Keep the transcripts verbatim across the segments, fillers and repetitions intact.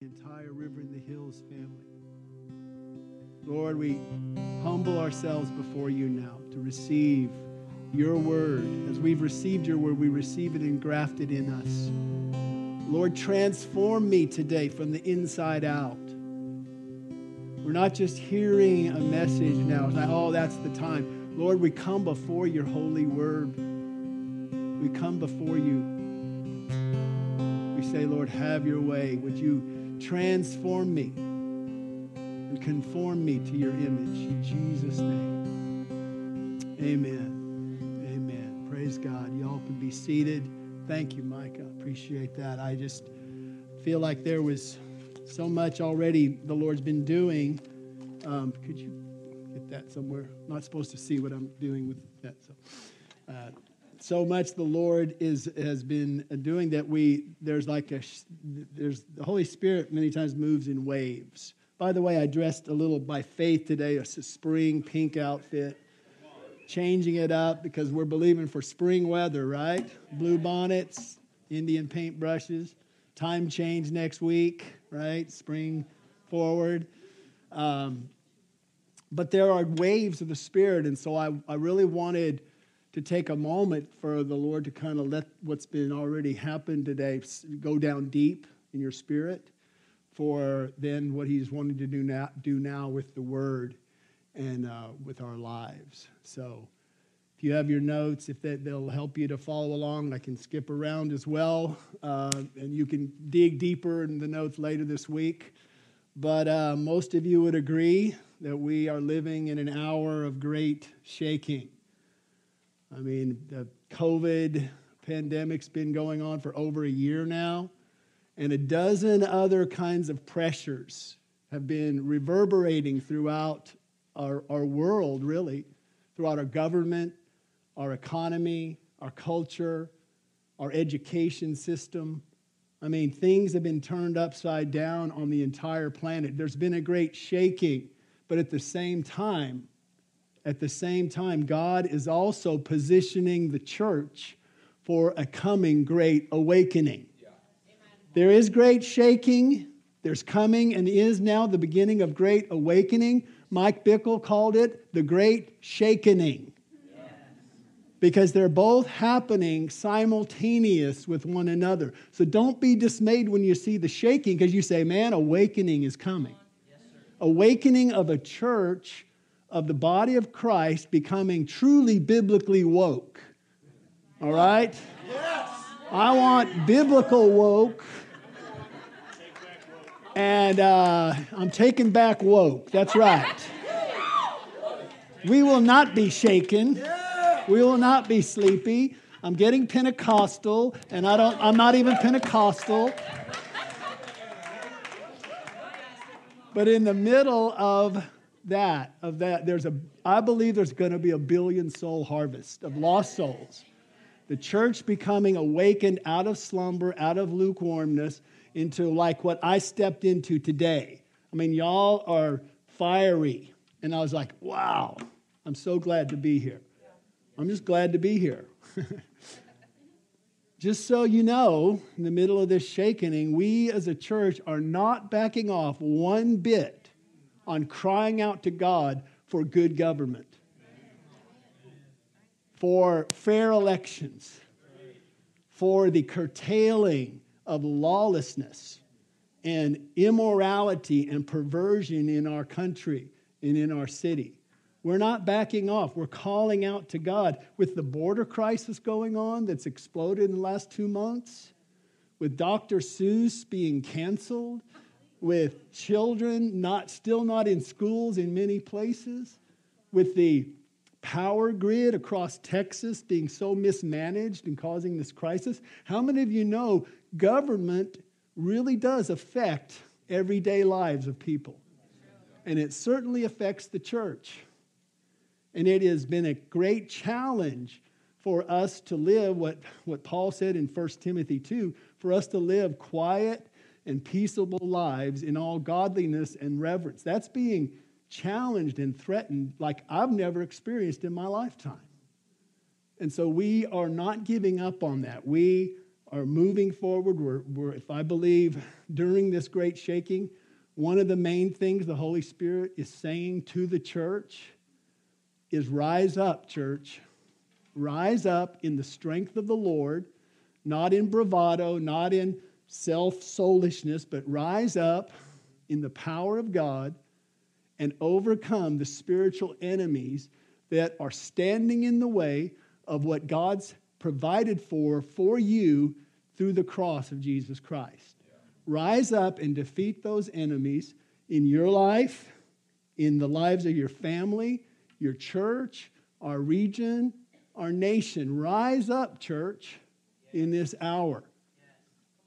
the entire River in the Hills family. Lord, we humble ourselves before you now to receive your word. As we've received your word, we receive it and graft it in us. Lord, transform me today from the inside out. We're not just hearing a message now, like, oh, that's the time. Lord, we come before your holy word. We come before you. We say, Lord, have your way. Would you transform me and conform me to your image? In Jesus' name, amen, amen. Praise God. Y'all can be seated. Thank you, Mike. I appreciate that. I just feel like there was so much already the Lord's been doing. Um, could you get that somewhere? I'm not supposed to see what I'm doing with that. So, uh, so much the Lord is has been doing that we there's like a there's the Holy Spirit many times moves in waves. By the way, I dressed a little by faith today, a spring pink outfit, changing it up because we're believing for spring weather, right? Blue bonnets, Indian paintbrushes, time change next week, right? Spring forward. Um, but there are waves of the Spirit, and so I, I really wanted to take a moment for the Lord to kind of let what's been already happened today go down deep in your spirit for then what he's wanting to do now, do now with the Word and uh, with our lives. So if you have your notes, if that, they'll help you to follow along. I can skip around as well, uh, and you can dig deeper in the notes later this week. But uh, most of you would agree that we are living in an hour of great shaking. I mean, the COVID pandemic's been going on for over a year now, and a dozen other kinds of pressures have been reverberating throughout our, our world, really, throughout our government, our economy, our culture, our education system. I mean, things have been turned upside down on the entire planet. There's been a great shaking, but at the same time, At the same time, God is also positioning the church for a coming great awakening. Yeah. There is great shaking. There's coming and is now the beginning of great awakening. Mike Bickle called it the great shakening. Yeah. Because they're both happening simultaneous with one another. So don't be dismayed when you see the shaking because you say, man, awakening is coming. Yes, sir. Awakening of a church of the body of Christ becoming truly biblically woke. All right? Yes. I want biblical woke. And uh, I'm taking back woke. That's right. We will not be shaken. We will not be sleepy. I'm getting Pentecostal, and I don't, I'm not even Pentecostal. But in the middle of that of that there's a I believe there's going to be a billion soul harvest of lost souls, the church becoming awakened out of slumber, out of lukewarmness, into like what I stepped into today. I mean, y'all are fiery, and I was like, wow, I'm so glad to be here. I'm just glad to be here. Just so you know, in the middle of this shakening, we as a church are not backing off one bit on crying out to God for good government, for fair elections, for the curtailing of lawlessness and immorality and perversion in our country and in our city. We're not backing off. We're calling out to God. With the border crisis going on that's exploded in the last two months, with Doctor Seuss being canceled, with children not still not in schools in many places, with the power grid across Texas being so mismanaged and causing this crisis. How many of you know government really does affect everyday lives of people? And it certainly affects the church. And it has been a great challenge for us to live what, what Paul said in First Timothy two, for us to live quiet and peaceable lives in all godliness and reverence. That's being challenged and threatened like I've never experienced in my lifetime. And so we are not giving up on that. We are moving forward. We're, we're, if I believe during this great shaking, one of the main things the Holy Spirit is saying to the church is rise up, church. Rise up in the strength of the Lord, not in bravado, not in self-soulishness, but rise up in the power of God and overcome the spiritual enemies that are standing in the way of what God's provided for for you through the cross of Jesus Christ. Yeah. Rise up and defeat those enemies in your life, in the lives of your family, your church, our region, our nation. Rise up, church, yeah. in this hour. Yeah.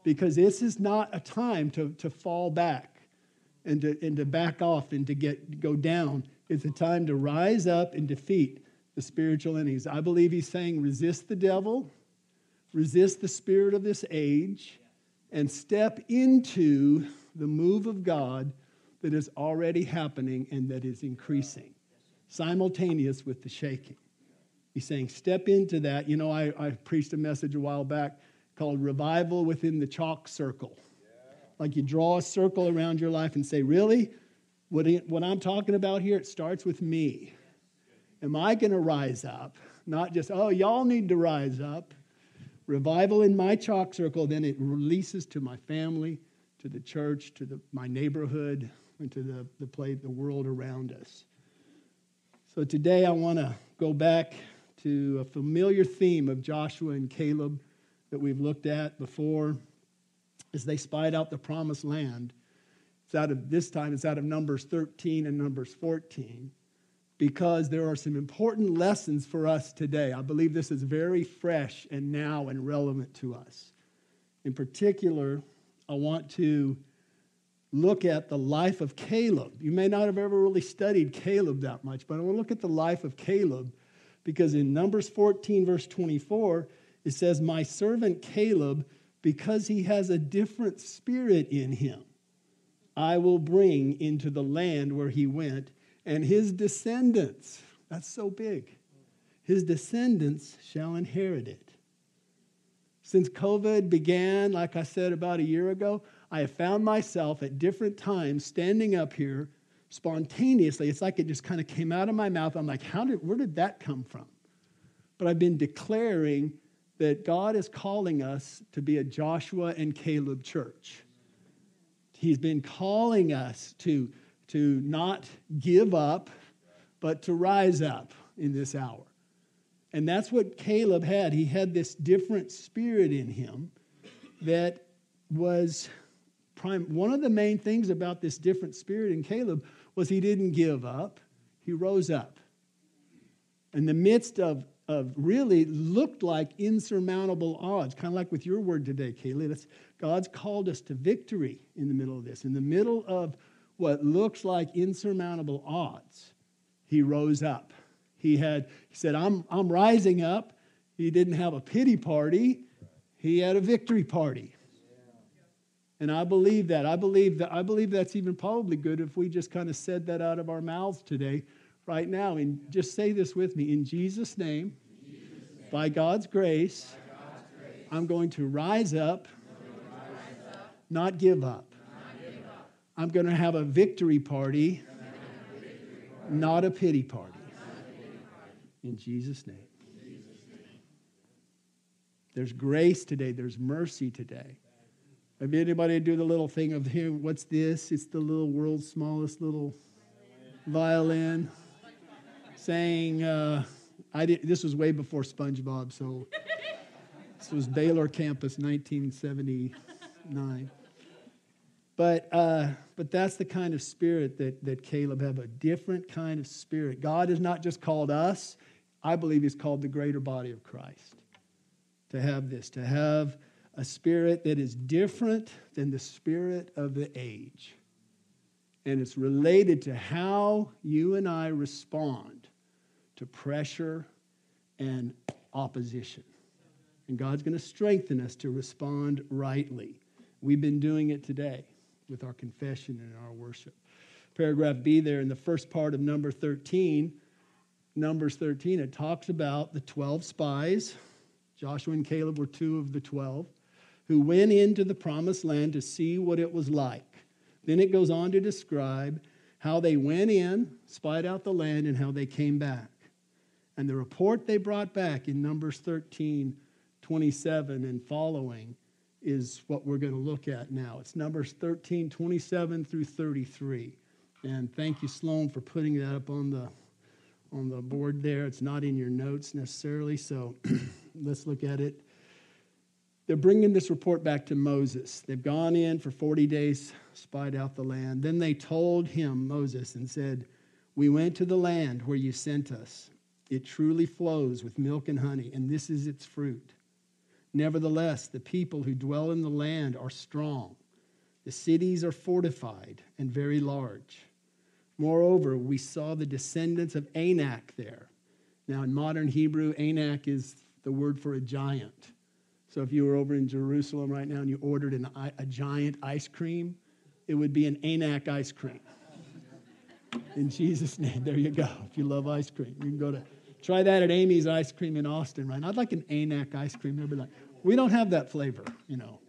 Because this is not a time to, to fall back and to, and to back off and to get go down. It's a time to rise up and defeat the spiritual enemies. I believe he's saying resist the devil, resist the spirit of this age, and step into the move of God that is already happening and that is increasing, simultaneous with the shaking. He's saying step into that. You know, I, I preached a message a while back called Revival Within the Chalk Circle. Like you draw a circle around your life and say, really? What, it, what I'm talking about here, it starts with me. Am I going to rise up? Not just, oh, y'all need to rise up. Revival in my chalk circle, then it releases to my family, to the church, to the, my neighborhood, and to the, the, play, the world around us. So today I want to go back to a familiar theme of Joshua and Caleb that we've looked at before as they spied out the promised land. Out of this time, it's out of Numbers thirteen and Numbers fourteen, because there are some important lessons for us today. I believe this is very fresh and now and relevant to us. In particular, I want to look at the life of Caleb. You may not have ever really studied Caleb that much, but I want to look at the life of Caleb, because in Numbers fourteen, verse twenty-four, it says, "My servant Caleb, because he has a different spirit in him, I will bring into the land where he went, and his descendants," that's so big, "his descendants shall inherit it." Since COVID began, like I said, about a year ago, I have found myself at different times standing up here spontaneously. It's like it just kind of came out of my mouth. I'm like, how did, where did that come from? But I've been declaring that God is calling us to be a Joshua and Caleb church. He's been calling us to, to not give up, but to rise up in this hour. And that's what Caleb had. He had this different spirit in him that was prime. One of the main things about this different spirit in Caleb was he didn't give up. He rose up. In the midst of, of really looked like insurmountable odds, kind of like with your word today, Caleb. That's God's called us to victory in the middle of this. In the middle of what looks like insurmountable odds, he rose up. He had he said, I'm, I'm rising up. He didn't have a pity party. He had a victory party. And I believe that. I believe that. I believe that's even probably good if we just kind of said that out of our mouths today, right now. And just say this with me. In Jesus' name, In Jesus' name. By God's grace, by God's grace, I'm going to rise up. Not give up. Not give up. I'm going to have a victory party, a victory party. Not a pity party. A pity party. In Jesus' name. In Jesus' name. There's grace today. There's mercy today. Have anybody do the little thing of here? What's this? It's the little world's smallest little violin, violin saying, uh, "I did." This was way before SpongeBob, so this was Baylor campus, nineteen seventy-nine. But uh, but that's the kind of spirit that, that Caleb had, a different kind of spirit. God has not just called us. I believe he's called the greater body of Christ to have this, to have a spirit that is different than the spirit of the age. And it's related to how you and I respond to pressure and opposition. And God's going to strengthen us to respond rightly. We've been doing it today with our confession and our worship. Paragraph B there in the first part of number thirteen, Numbers thirteen, it talks about the twelve spies. Joshua and Caleb were two of the twelve. who went into the promised land to see what it was like. Then it goes on to describe how they went in, spied out the land, and how they came back. And the report they brought back in Numbers thirteen, twenty-seven and following is what we're going to look at now. It's Numbers thirteen, twenty-seven through thirty-three. And thank you, Sloan, for putting that up on the, on the board there. It's not in your notes necessarily, so let's look at it. They're bringing this report back to Moses. They've gone in for forty days, spied out the land. Then they told him, Moses, and said, "We went to the land where you sent us. It truly flows with milk and honey, and this is its fruit. Nevertheless, the people who dwell in the land are strong. The cities are fortified and very large. Moreover, we saw the descendants of Anak there." Now, in modern Hebrew, Anak is the word for a giant. So if you were over in Jerusalem right now and you ordered an, a giant ice cream, it would be an Anak ice cream. In Jesus' name, there you go. If you love ice cream, you can go to, try that at Amy's Ice Cream in Austin, right? I'd like an Anak ice cream. They'll be like, we don't have that flavor, you know.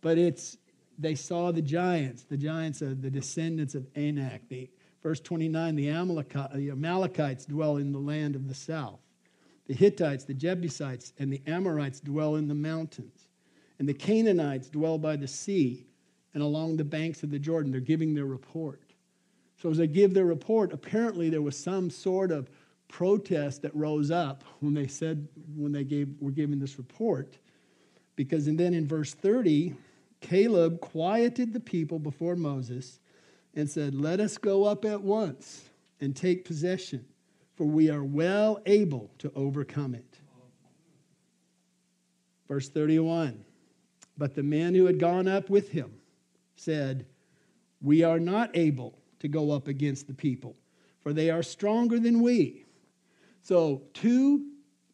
But it's, they saw the giants, the giants are the descendants of Anak. The, verse twenty-nine, the Amalekites, the Amalekites dwell in the land of the south. The Hittites, the Jebusites, and the Amorites dwell in the mountains. And the Canaanites dwell by the sea and along the banks of the Jordan. They're giving their report. So as they give their report, apparently there was some sort of protest that rose up when they said, when they gave, were giving this report. Because, and then in verse thirty, Caleb quieted the people before Moses and said, "Let us go up at once and take possession, for we are well able to overcome it." Verse thirty-one, but the men who had gone up with him said, "We are not able to go up against the people, for they are stronger than we." So two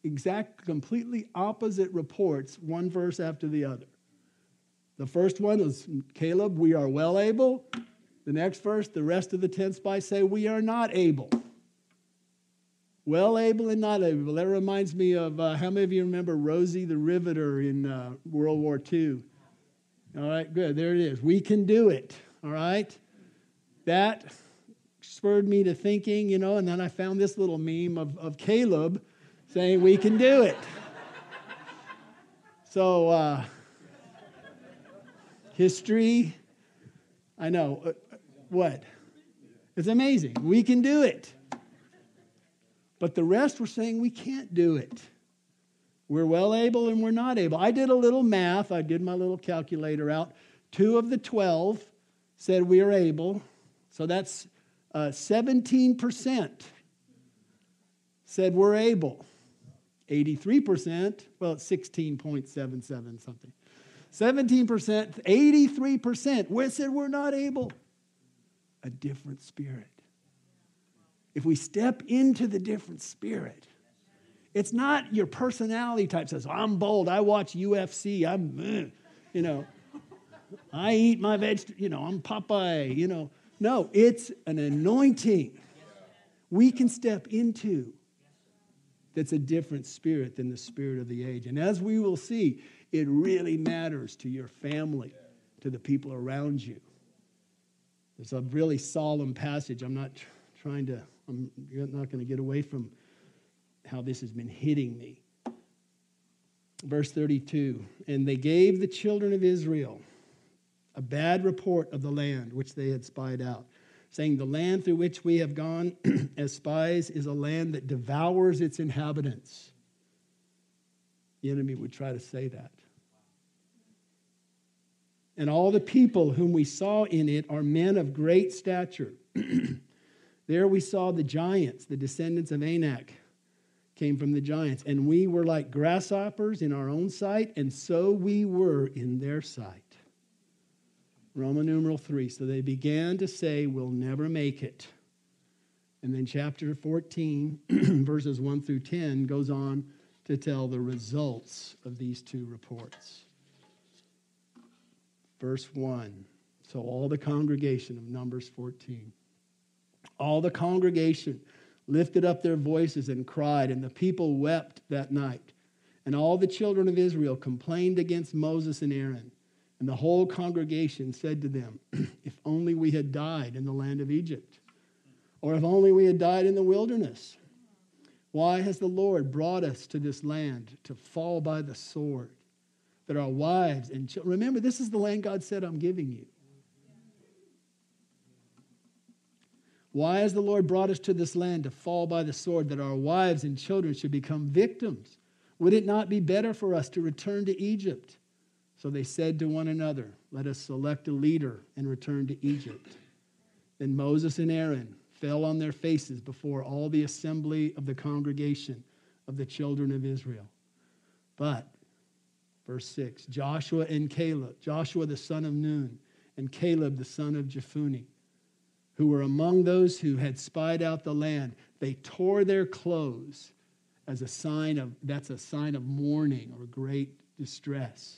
exact, completely opposite reports, one verse after the other. The first one was, Caleb, we are well able. The next verse, the rest of the ten spies say, we are not able. Well able and not able. That reminds me of, uh, how many of you remember Rosie the Riveter in uh, World War Two? All right, good, there it is. We can do it, all right? That spurred me to thinking, you know, and then I found this little meme of, of Caleb saying, we can do it. So, uh, history, I know, uh, what? It's amazing. We can do it. But the rest were saying, we can't do it. We're well able and we're not able. I did a little math. I did my little calculator out. Two of the twelve said we are able. So that's uh, seventeen percent said we're able. eighty-three percent, well, it's sixteen point seven seven something. seventeen percent, eighty-three percent we said we're not able. A different spirit. If we step into the different spirit, it's not your personality type says, I'm bold, I watch U F C, I'm, you know, I eat my vegetables, you know, I'm Popeye, you know. No, it's an anointing we can step into that's a different spirit than the spirit of the age. And as we will see, it really matters to your family, to the people around you. It's a really solemn passage. I'm not trying to... I'm not going to get away from how this has been hitting me. Verse thirty-two, and they gave the children of Israel a bad report of the land which they had spied out, saying, the land through which we have gone as spies is a land that devours its inhabitants. The enemy would try to say that. And all the people whom we saw in it are men of great stature. There we saw the giants, the descendants of Anak came from the giants, and we were like grasshoppers in our own sight, and so we were in their sight. Roman numeral three. So they began to say, we'll never make it. And then chapter fourteen, verses one through ten, goes on to tell the results of these two reports. Verse one. So all the congregation of Numbers fourteen. All the congregation lifted up their voices and cried, and the people wept that night. And all the children of Israel complained against Moses and Aaron. And the whole congregation said to them, if only we had died in the land of Egypt, or if only we had died in the wilderness. Why has the Lord brought us to this land to fall by the sword? That our wives and children... Remember, this is the land God said, I'm giving you. Why has the Lord brought us to this land to fall by the sword, that our wives and children should become victims? Would it not be better for us to return to Egypt? So they said to one another, let us select a leader and return to Egypt. Then Moses and Aaron fell on their faces before all the assembly of the congregation of the children of Israel. But, verse six, Joshua and Caleb, Joshua the son of Nun, and Caleb the son of Jephunneh, who were among those who had spied out the land, they tore their clothes as a sign of, that's a sign of mourning or great distress.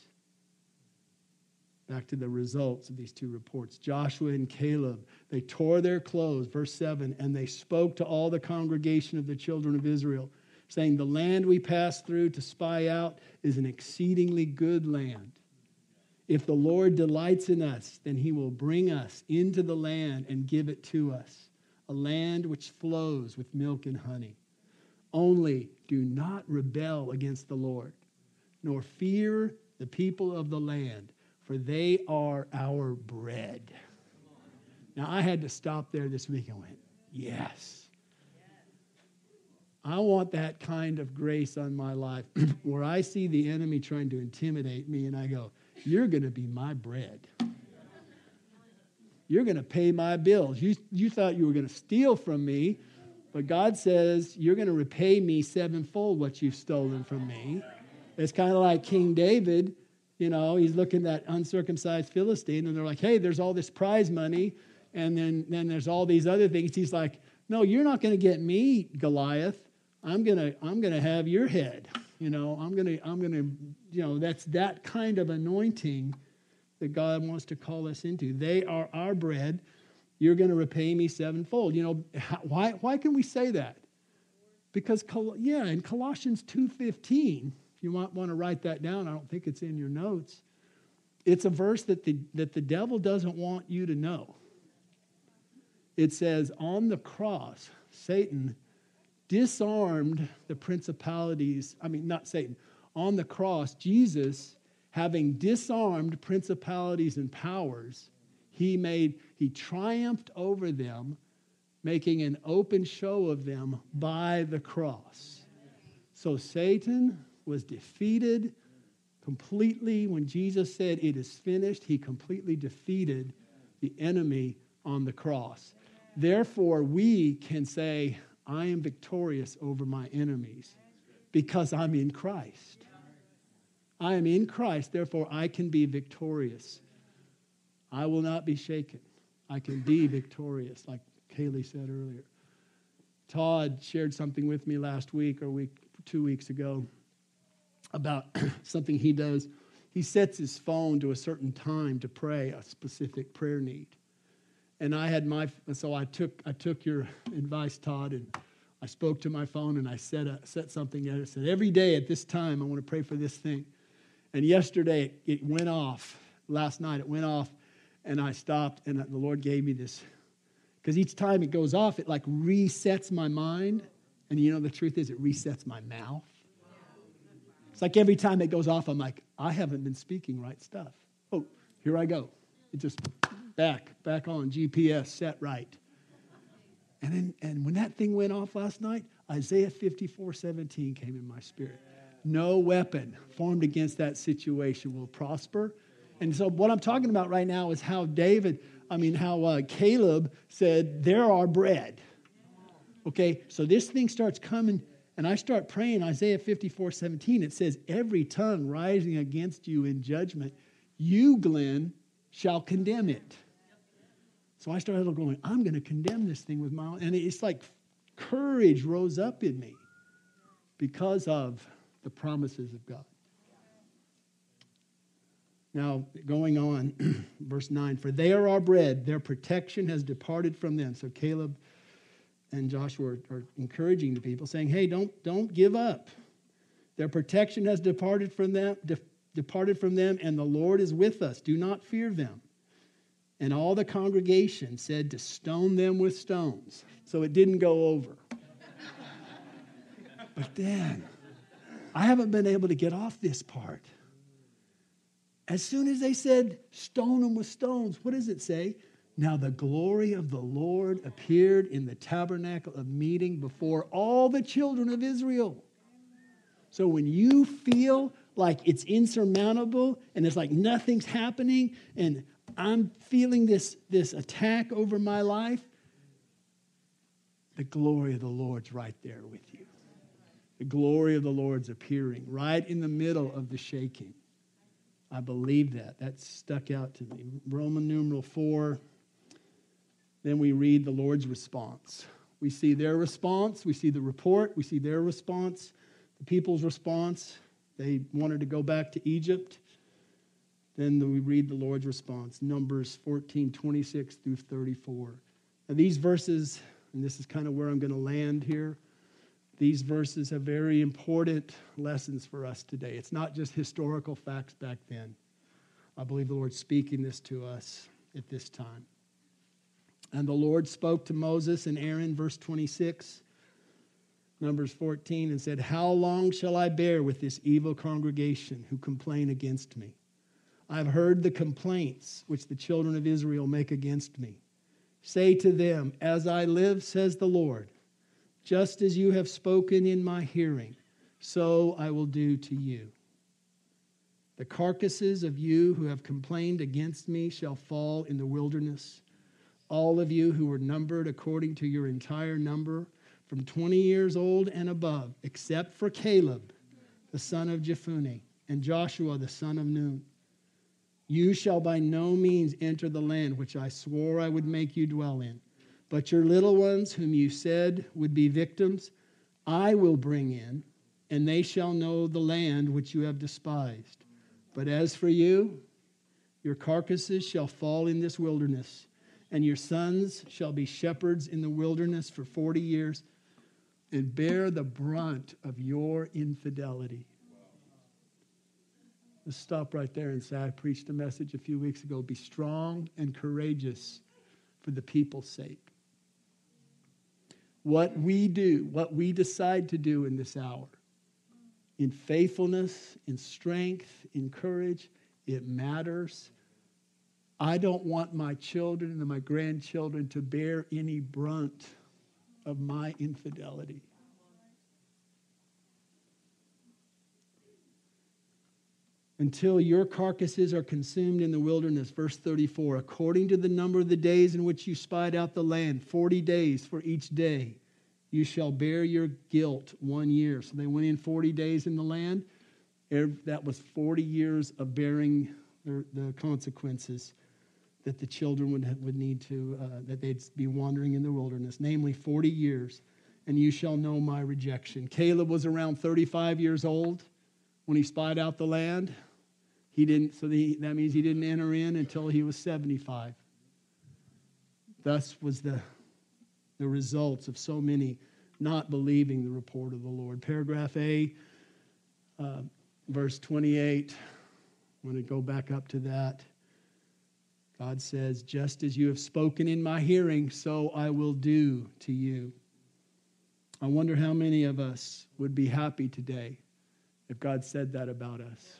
Back to the results of these two reports. Joshua and Caleb, they tore their clothes, verse seven, and they spoke to all the congregation of the children of Israel, saying, the land we passed through to spy out is an exceedingly good land. If the Lord delights in us, then he will bring us into the land and give it to us, a land which flows with milk and honey. Only do not rebel against the Lord, nor fear the people of the land, for they are our bread. Now, I had to stop there this week and went, yes. I want that kind of grace on my life where I see the enemy trying to intimidate me and I go, you're going to be my bread. You're going to pay my bills. You, you thought you were going to steal from me, but God says you're going to repay me sevenfold what you've stolen from me. It's kind of like King David. You know, he's looking at that uncircumcised Philistine, and they're like, hey, there's all this prize money, and then, then there's all these other things. He's like, no, you're not going to get me, Goliath. I'm going to I'm going to have your head. You know, I'm going to I'm going to, you know, that's that kind of anointing that God wants to call us into. They are our bread. You're going to repay me sevenfold. You know, why why can we say that? Because yeah, in Colossians two fifteen, you might want to write that down. I don't think it's in your notes. It's a verse that the, that the devil doesn't want you to know. It says, on the cross, Satan disarmed the principalities. I mean, not Satan. On the cross, Jesus, having disarmed principalities and powers, he made, he triumphed over them, making an open show of them by the cross. So Satan was defeated completely. When Jesus said, it is finished, he completely defeated the enemy on the cross. Therefore, we can say, I am victorious over my enemies because I'm in Christ. I am in Christ, therefore I can be victorious. I will not be shaken. I can be victorious, like Kaylee said earlier. Todd shared something with me last week or week two weeks ago about something he does. He sets his phone to a certain time to pray a specific prayer need. And I had my, so I took I took your advice, Todd, and I spoke to my phone and I set a, set something and I said, every day at this time, I want to pray for this thing. And yesterday, it, it went off. Last night, it went off, and I stopped, and the Lord gave me this. Because each time it goes off, it like resets my mind. And you know, the truth is, it resets my mouth. It's like every time it goes off, I'm like, I haven't been speaking right stuff. Oh, here I go. It just back, back on, G P S, set right. And then, and when that thing went off last night, Isaiah fifty-four seventeen came in my spirit. No weapon formed against that situation will prosper. And so what I'm talking about right now is how David, I mean, how uh, Caleb said, there are bread. Okay, so this thing starts coming. And I start praying, Isaiah fifty-four seventeen, it says, every tongue rising against you in judgment, you, Glenn, shall condemn it. So I started going, I'm going to condemn this thing with my own. And it's like courage rose up in me because of the promises of God. Now, going on, verse nine, for they are our bread, their protection has departed from them. So Caleb and Joshua are, are encouraging the people, saying, hey, don't, don't give up. Their protection has departed from them, de- departed from them, and the Lord is with us. Do not fear them." And all the congregation said to stone them with stones. So it didn't go over. But then, I haven't been able to get off this part. As soon as they said, "Stone them with stones," what does it say? "Now the glory of the Lord appeared in the tabernacle of meeting before all the children of Israel." So when you feel like it's insurmountable and it's like nothing's happening and I'm feeling this, this attack over my life, the glory of the Lord's right there with you. The glory of the Lord's appearing right in the middle of the shaking. I believe that. That stuck out to me. Roman numeral four. Then we read the Lord's response. We see their response. We see the report. We see their response. The people's response, they wanted to go back to Egypt. Then we read the Lord's response, Numbers fourteen, twenty-six through thirty-four. Now these verses, and this is kind of where I'm going to land here, these verses have very important lessons for us today. It's not just historical facts back then. I believe the Lord's speaking this to us at this time. And the Lord spoke to Moses and Aaron, verse twenty-six, Numbers fourteen, and said, "How long shall I bear with this evil congregation who complain against me? I've heard the complaints which the children of Israel make against me. Say to them, as I live, says the Lord, just as you have spoken in my hearing, so I will do to you. The carcasses of you who have complained against me shall fall in the wilderness. All of you who were numbered according to your entire number, from twenty years old and above, except for Caleb, the son of Jephunneh, and Joshua, the son of Nun. You shall by no means enter the land which I swore I would make you dwell in. But your little ones, whom you said would be victims, I will bring in, and they shall know the land which you have despised. But as for you, your carcasses shall fall in this wilderness, and your sons shall be shepherds in the wilderness for forty years, and bear the brunt of your infidelity." Let's stop right there and say, I preached a message a few weeks ago. Be strong and courageous for the people's sake. What we do, what we decide to do in this hour, in faithfulness, in strength, in courage, it matters. I don't want my children and my grandchildren to bear any brunt of my infidelity. Until your carcasses are consumed in the wilderness, verse thirty-four, according to the number of the days in which you spied out the land, forty days for each day, you shall bear your guilt one year. So they went in forty days in the land. That was forty years of bearing the consequences that the children would would need to, uh, that they'd be wandering in the wilderness, namely forty years, and you shall know my rejection. Caleb was around thirty-five years old when he spied out the land. He didn't, so the, that means he didn't enter in until he was seventy-five. Thus was the, the results of so many not believing the report of the Lord. Paragraph A, uh, verse twenty-eight, I'm going to go back up to that. God says, just as you have spoken in my hearing, so I will do to you. I wonder how many of us would be happy today if God said that about us.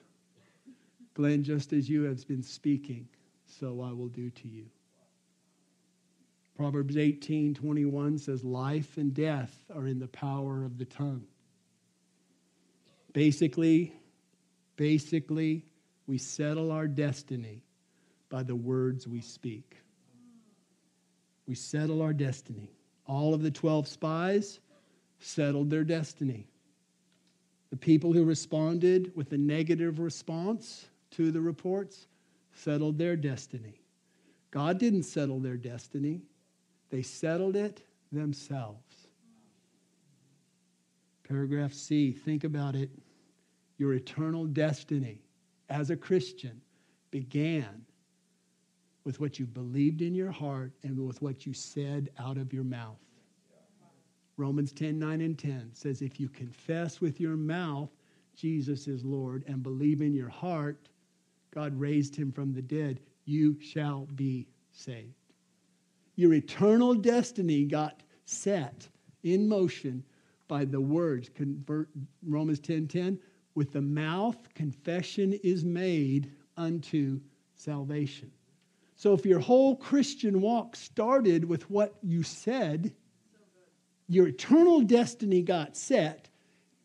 Glenn, just as you have been speaking, so I will do to you. Proverbs eighteen twenty-one says, life and death are in the power of the tongue. Basically, basically, we settle our destiny by the words we speak. We settle our destiny. All of the twelve spies settled their destiny. The people who responded with a negative response to the reports settled their destiny. God didn't settle their destiny. They settled it themselves. Paragraph C, think about it. Your eternal destiny as a Christian began with what you believed in your heart and with what you said out of your mouth. Romans ten, nine and ten says, if you confess with your mouth Jesus is Lord and believe in your heart God raised him from the dead, you shall be saved. Your eternal destiny got set in motion by the words. Convert, Romans ten ten, with the mouth confession is made unto salvation. So if your whole Christian walk started with what you said, your eternal destiny got set,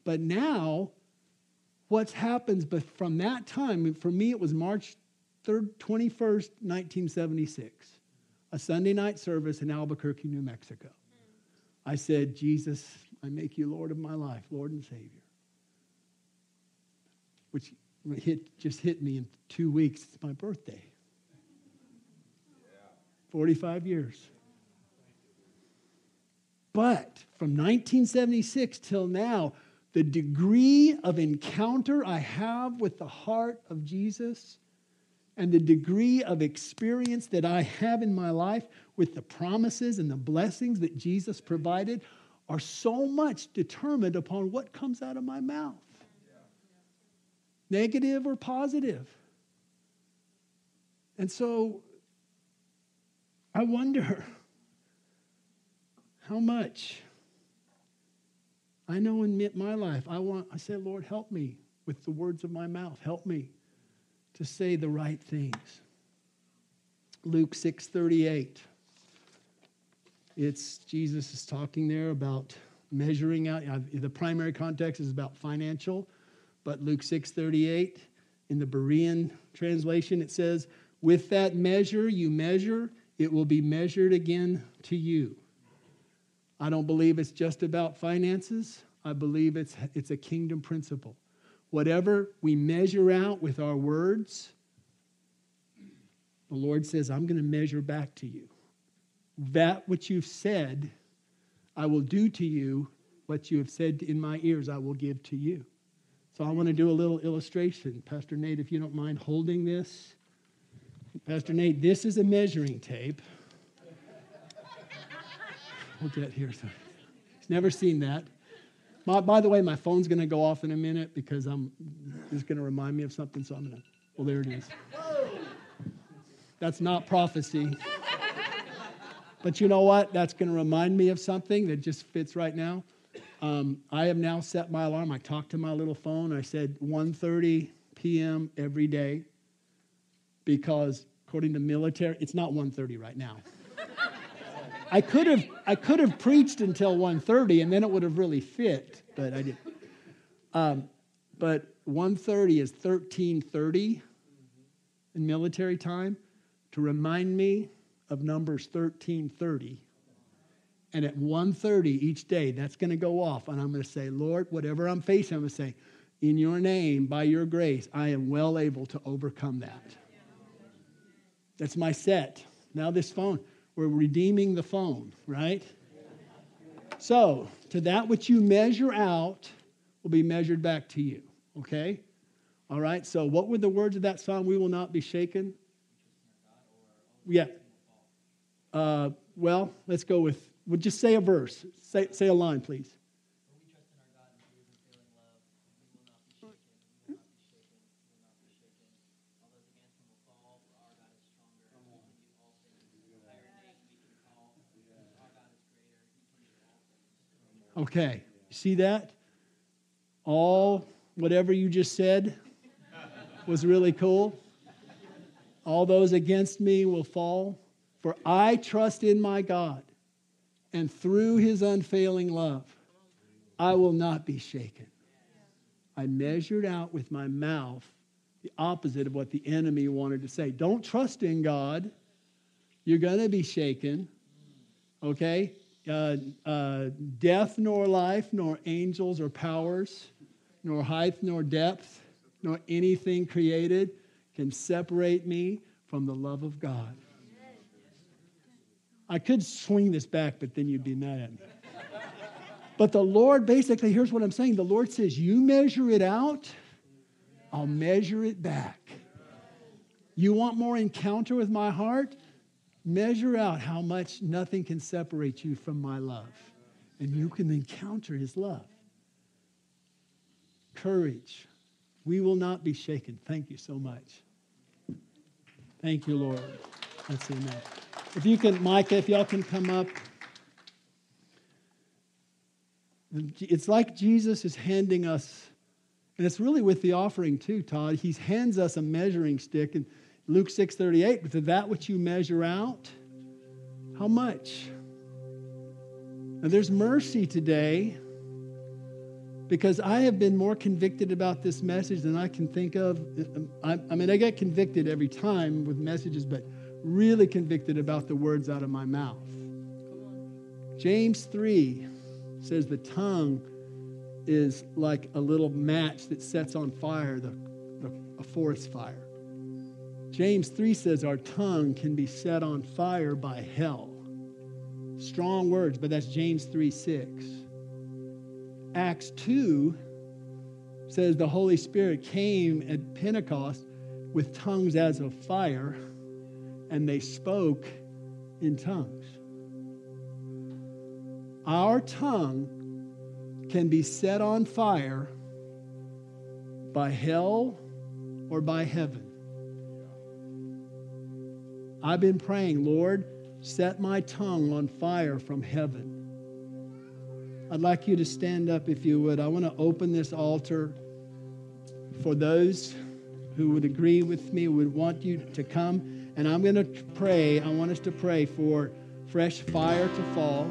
but now what happens, but from that time, for me it was March third, twenty-first, nineteen seventy-six, a Sunday night service in Albuquerque, New Mexico. I said, Jesus, I make you Lord of my life, Lord and Savior. Which hit, just hit me in two weeks. It's my birthday. forty-five years. But from nineteen seventy-six till now, the degree of encounter I have with the heart of Jesus and the degree of experience that I have in my life with the promises and the blessings that Jesus provided are so much determined upon what comes out of my mouth. Negative or positive. And so I wonder how much I know in my life. I want, I say, Lord, help me with the words of my mouth. Help me to say the right things. Luke six thirty-eight. It's Jesus is talking there about measuring out. The primary context is about financial, but Luke six thirty-eight in the Berean translation, it says, with that measure you measure, it will be measured again to you. I don't believe it's just about finances. I believe it's, it's a kingdom principle. Whatever we measure out with our words, the Lord says, I'm going to measure back to you. That which you've said, I will do to you. What you have said in my ears, I will give to you. So I want to do a little illustration. Pastor Nate, if you don't mind holding this. Pastor Nate, this is a measuring tape. We'll get here. Sorry. He's never seen that. My, by the way, my phone's going to go off in a minute because I'm it's going to remind me of something. So I'm going to, well, there it is. That's not prophecy. But you know what? That's going to remind me of something that just fits right now. Um, I have now set my alarm. I talked to my little phone. I said one thirty p.m. every day because according to military, it's not one thirty right now. I could have I could have preached until one thirty, and then it would have really fit, but I didn't. Um, but one thirty is thirteen thirty in military time to remind me of Numbers thirteen thirty. And at one thirty each day, that's going to go off, and I'm going to say, Lord, whatever I'm facing, I'm going to say, in your name, by your grace, I am well able to overcome that. That's my set. Now this phone. We're redeeming the phone, right? So, to that which you measure out will be measured back to you, okay? All right, so what were the words of that song? We will not be shaken. Yeah. Uh, well, let's go with, we'll just say a verse. Say, say a line, please. Okay, see that? All, whatever you just said was really cool. All those against me will fall, for I trust in my God, and through his unfailing love, I will not be shaken. I measured out with my mouth the opposite of what the enemy wanted to say. Don't trust in God. You're going to be shaken, okay? Uh, uh, death nor life, nor angels or powers, nor height nor depth, nor anything created can separate me from the love of God. I could swing this back, but then you'd be mad at me. But the Lord, basically, here's what I'm saying. The Lord says, you measure it out, I'll measure it back. You want more encounter with my heart? Measure out how much nothing can separate you from my love. And you can encounter his love. courage. We will not be shaken. Thank you so much. Thank you, Lord. That's enough. If you can, Micah, if y'all can come up. It's like Jesus is handing us, and it's really with the offering too, Todd. He hands us a measuring stick in Luke six thirty-eight. To that which you measure out, how much? And there's mercy today, because I have been more convicted about this message than I can think of. I, I mean, I get convicted every time with messages, but really convicted about the words out of my mouth. James three says the tongue is like a little match that sets on fire the, the, a forest fire. James three says our tongue can be set on fire by hell. Strong words, but that's James three six. Acts two says the Holy Spirit came at Pentecost with tongues as of fire, and they spoke in tongues. Our tongue can be set on fire by hell or by heaven. I've been praying, Lord, set my tongue on fire from heaven. I'd like you to stand up if you would. I want to open this altar for those who would agree with me, would want you to come. And I'm going to pray. I want us to pray for fresh fire to fall.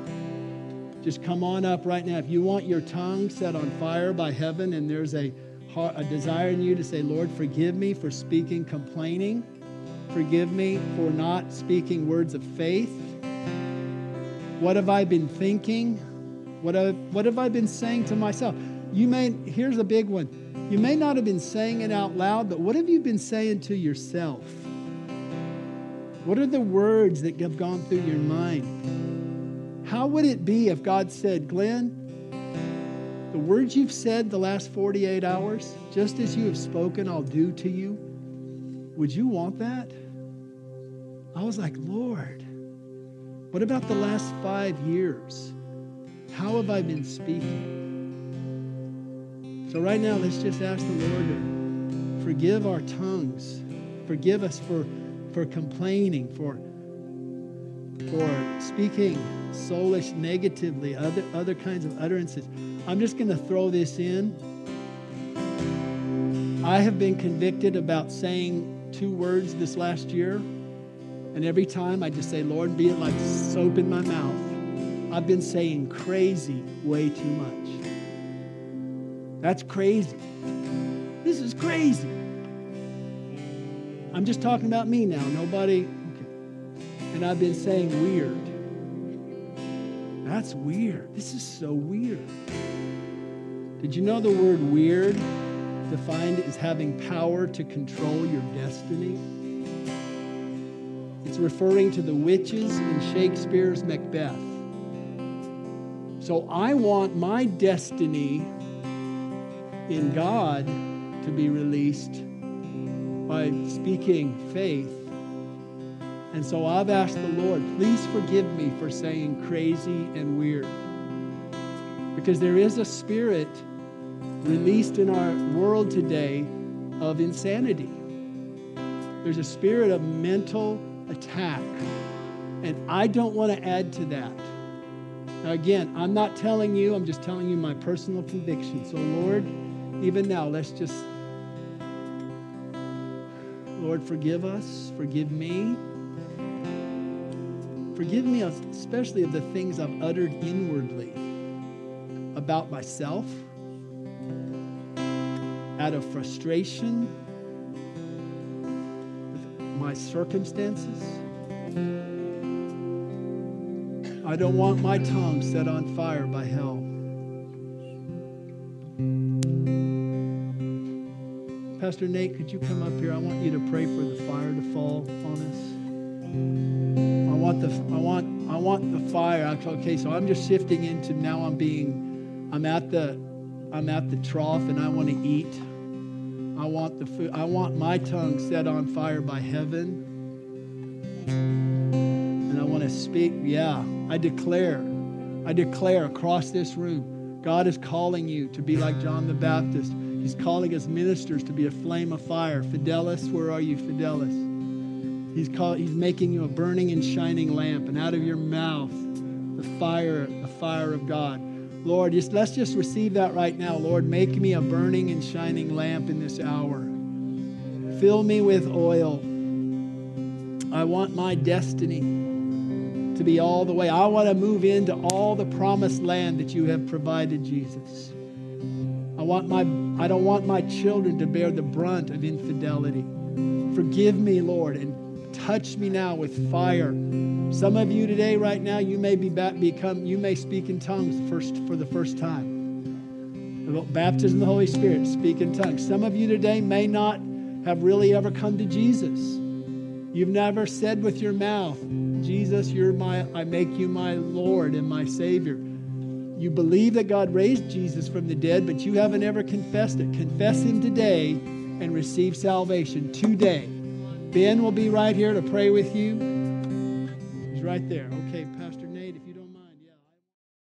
Just come on up right now. If you want your tongue set on fire by heaven and there's a, heart, a desire in you to say, Lord, forgive me for speaking complaining. Forgive me for not speaking words of faith. What have I been thinking? What have, what have I been saying to myself? You may, here's a big one. You may not have been saying it out loud, but what have you been saying to yourself? What are the words that have gone through your mind? How would it be if God said, Glenn, the words you've said the last forty-eight hours, just as you have spoken, I'll do to you? Would you want that? I was like, Lord, what about the last five years? How have I been speaking? So right now, let's just ask the Lord to forgive our tongues. Forgive us for, for complaining, for, for speaking soulish negatively, other, other kinds of utterances. I'm just going to throw this in. I have been convicted about saying two words this last year, and every time I just say, Lord, be it like soap in my mouth. I've been saying crazy way too much. That's crazy. This is crazy. I'm just talking about me now. Nobody. Okay. And I've been saying weird. That's weird. This is so weird. Did you know the word weird defined as having power to control your destiny? It's referring to the witches in Shakespeare's Macbeth. So I want my destiny in God to be released by speaking faith. And so I've asked the Lord, please forgive me for saying crazy and weird. Because there is a spirit released in our world today of insanity. There's a spirit of mental attack. And I don't want to add to that. Now again, I'm not telling you, I'm just telling you my personal conviction. So Lord, even now, let's just, Lord, forgive us, forgive me. Forgive me especially of the things I've uttered inwardly about myself, out of frustration with my circumstances. I don't want my tongue set on fire by hell. Pastor Nate, could you come up here? I want you to pray for the fire to fall on us. I want the I want I want the fire. Okay, so I'm just shifting into now I'm being I'm at the I'm at the trough and I want to eat. I want the food. I want my tongue set on fire by heaven. Speak, yeah. I declare, I declare across this room, God is calling you to be like John the Baptist. He's calling us ministers to be a flame of fire. Fidelis, where are you, Fidelis? He's call, He's making you a burning and shining lamp, and out of your mouth, the fire, the fire of God. Lord, just, let's just receive that right now. Lord, make me a burning and shining lamp in this hour. Fill me with oil. I want my destiny to be all the way. I want to move into all the promised land that you have provided, Jesus. I want my, I don't want my children to bear the brunt of infidelity. Forgive me, Lord, and touch me now with fire. Some of you today, right now, you may be become, you may speak in tongues first for the first time. Baptism of the Holy Spirit, speak in tongues. Some of you today may not have really ever come to Jesus. You've never said with your mouth, Jesus, you're my, I make you my Lord and my Savior. You believe that God raised Jesus from the dead, but you haven't ever confessed it. Confess him today and receive salvation today. Ben will be right here to pray with you. He's right there. Okay, Pastor Nate, if you don't...